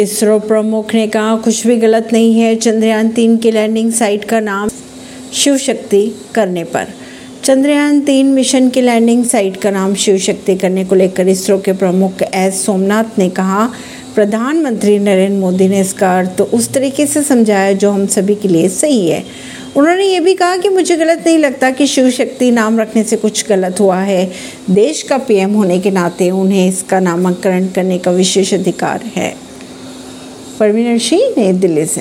इसरो प्रमुख ने कहा, कुछ भी गलत नहीं है चंद्रयान 3 की लैंडिंग साइट का नाम शिवशक्ति करने पर। चंद्रयान 3 मिशन की लैंडिंग साइट का नाम शिवशक्ति करने को लेकर इसरो के प्रमुख एस सोमनाथ ने कहा, प्रधानमंत्री नरेंद्र मोदी ने इसका अर्थ तो उस तरीके से समझाया जो हम सभी के लिए सही है। उन्होंने ये भी कहा कि मुझे गलत नहीं लगता कि शिवशक्ति नाम रखने से कुछ गलत हुआ है। देश का पीएम होने के नाते उन्हें इसका नामकरण करने का विशेष अधिकार है। परवीन अर्शी, नई दिल्ली से।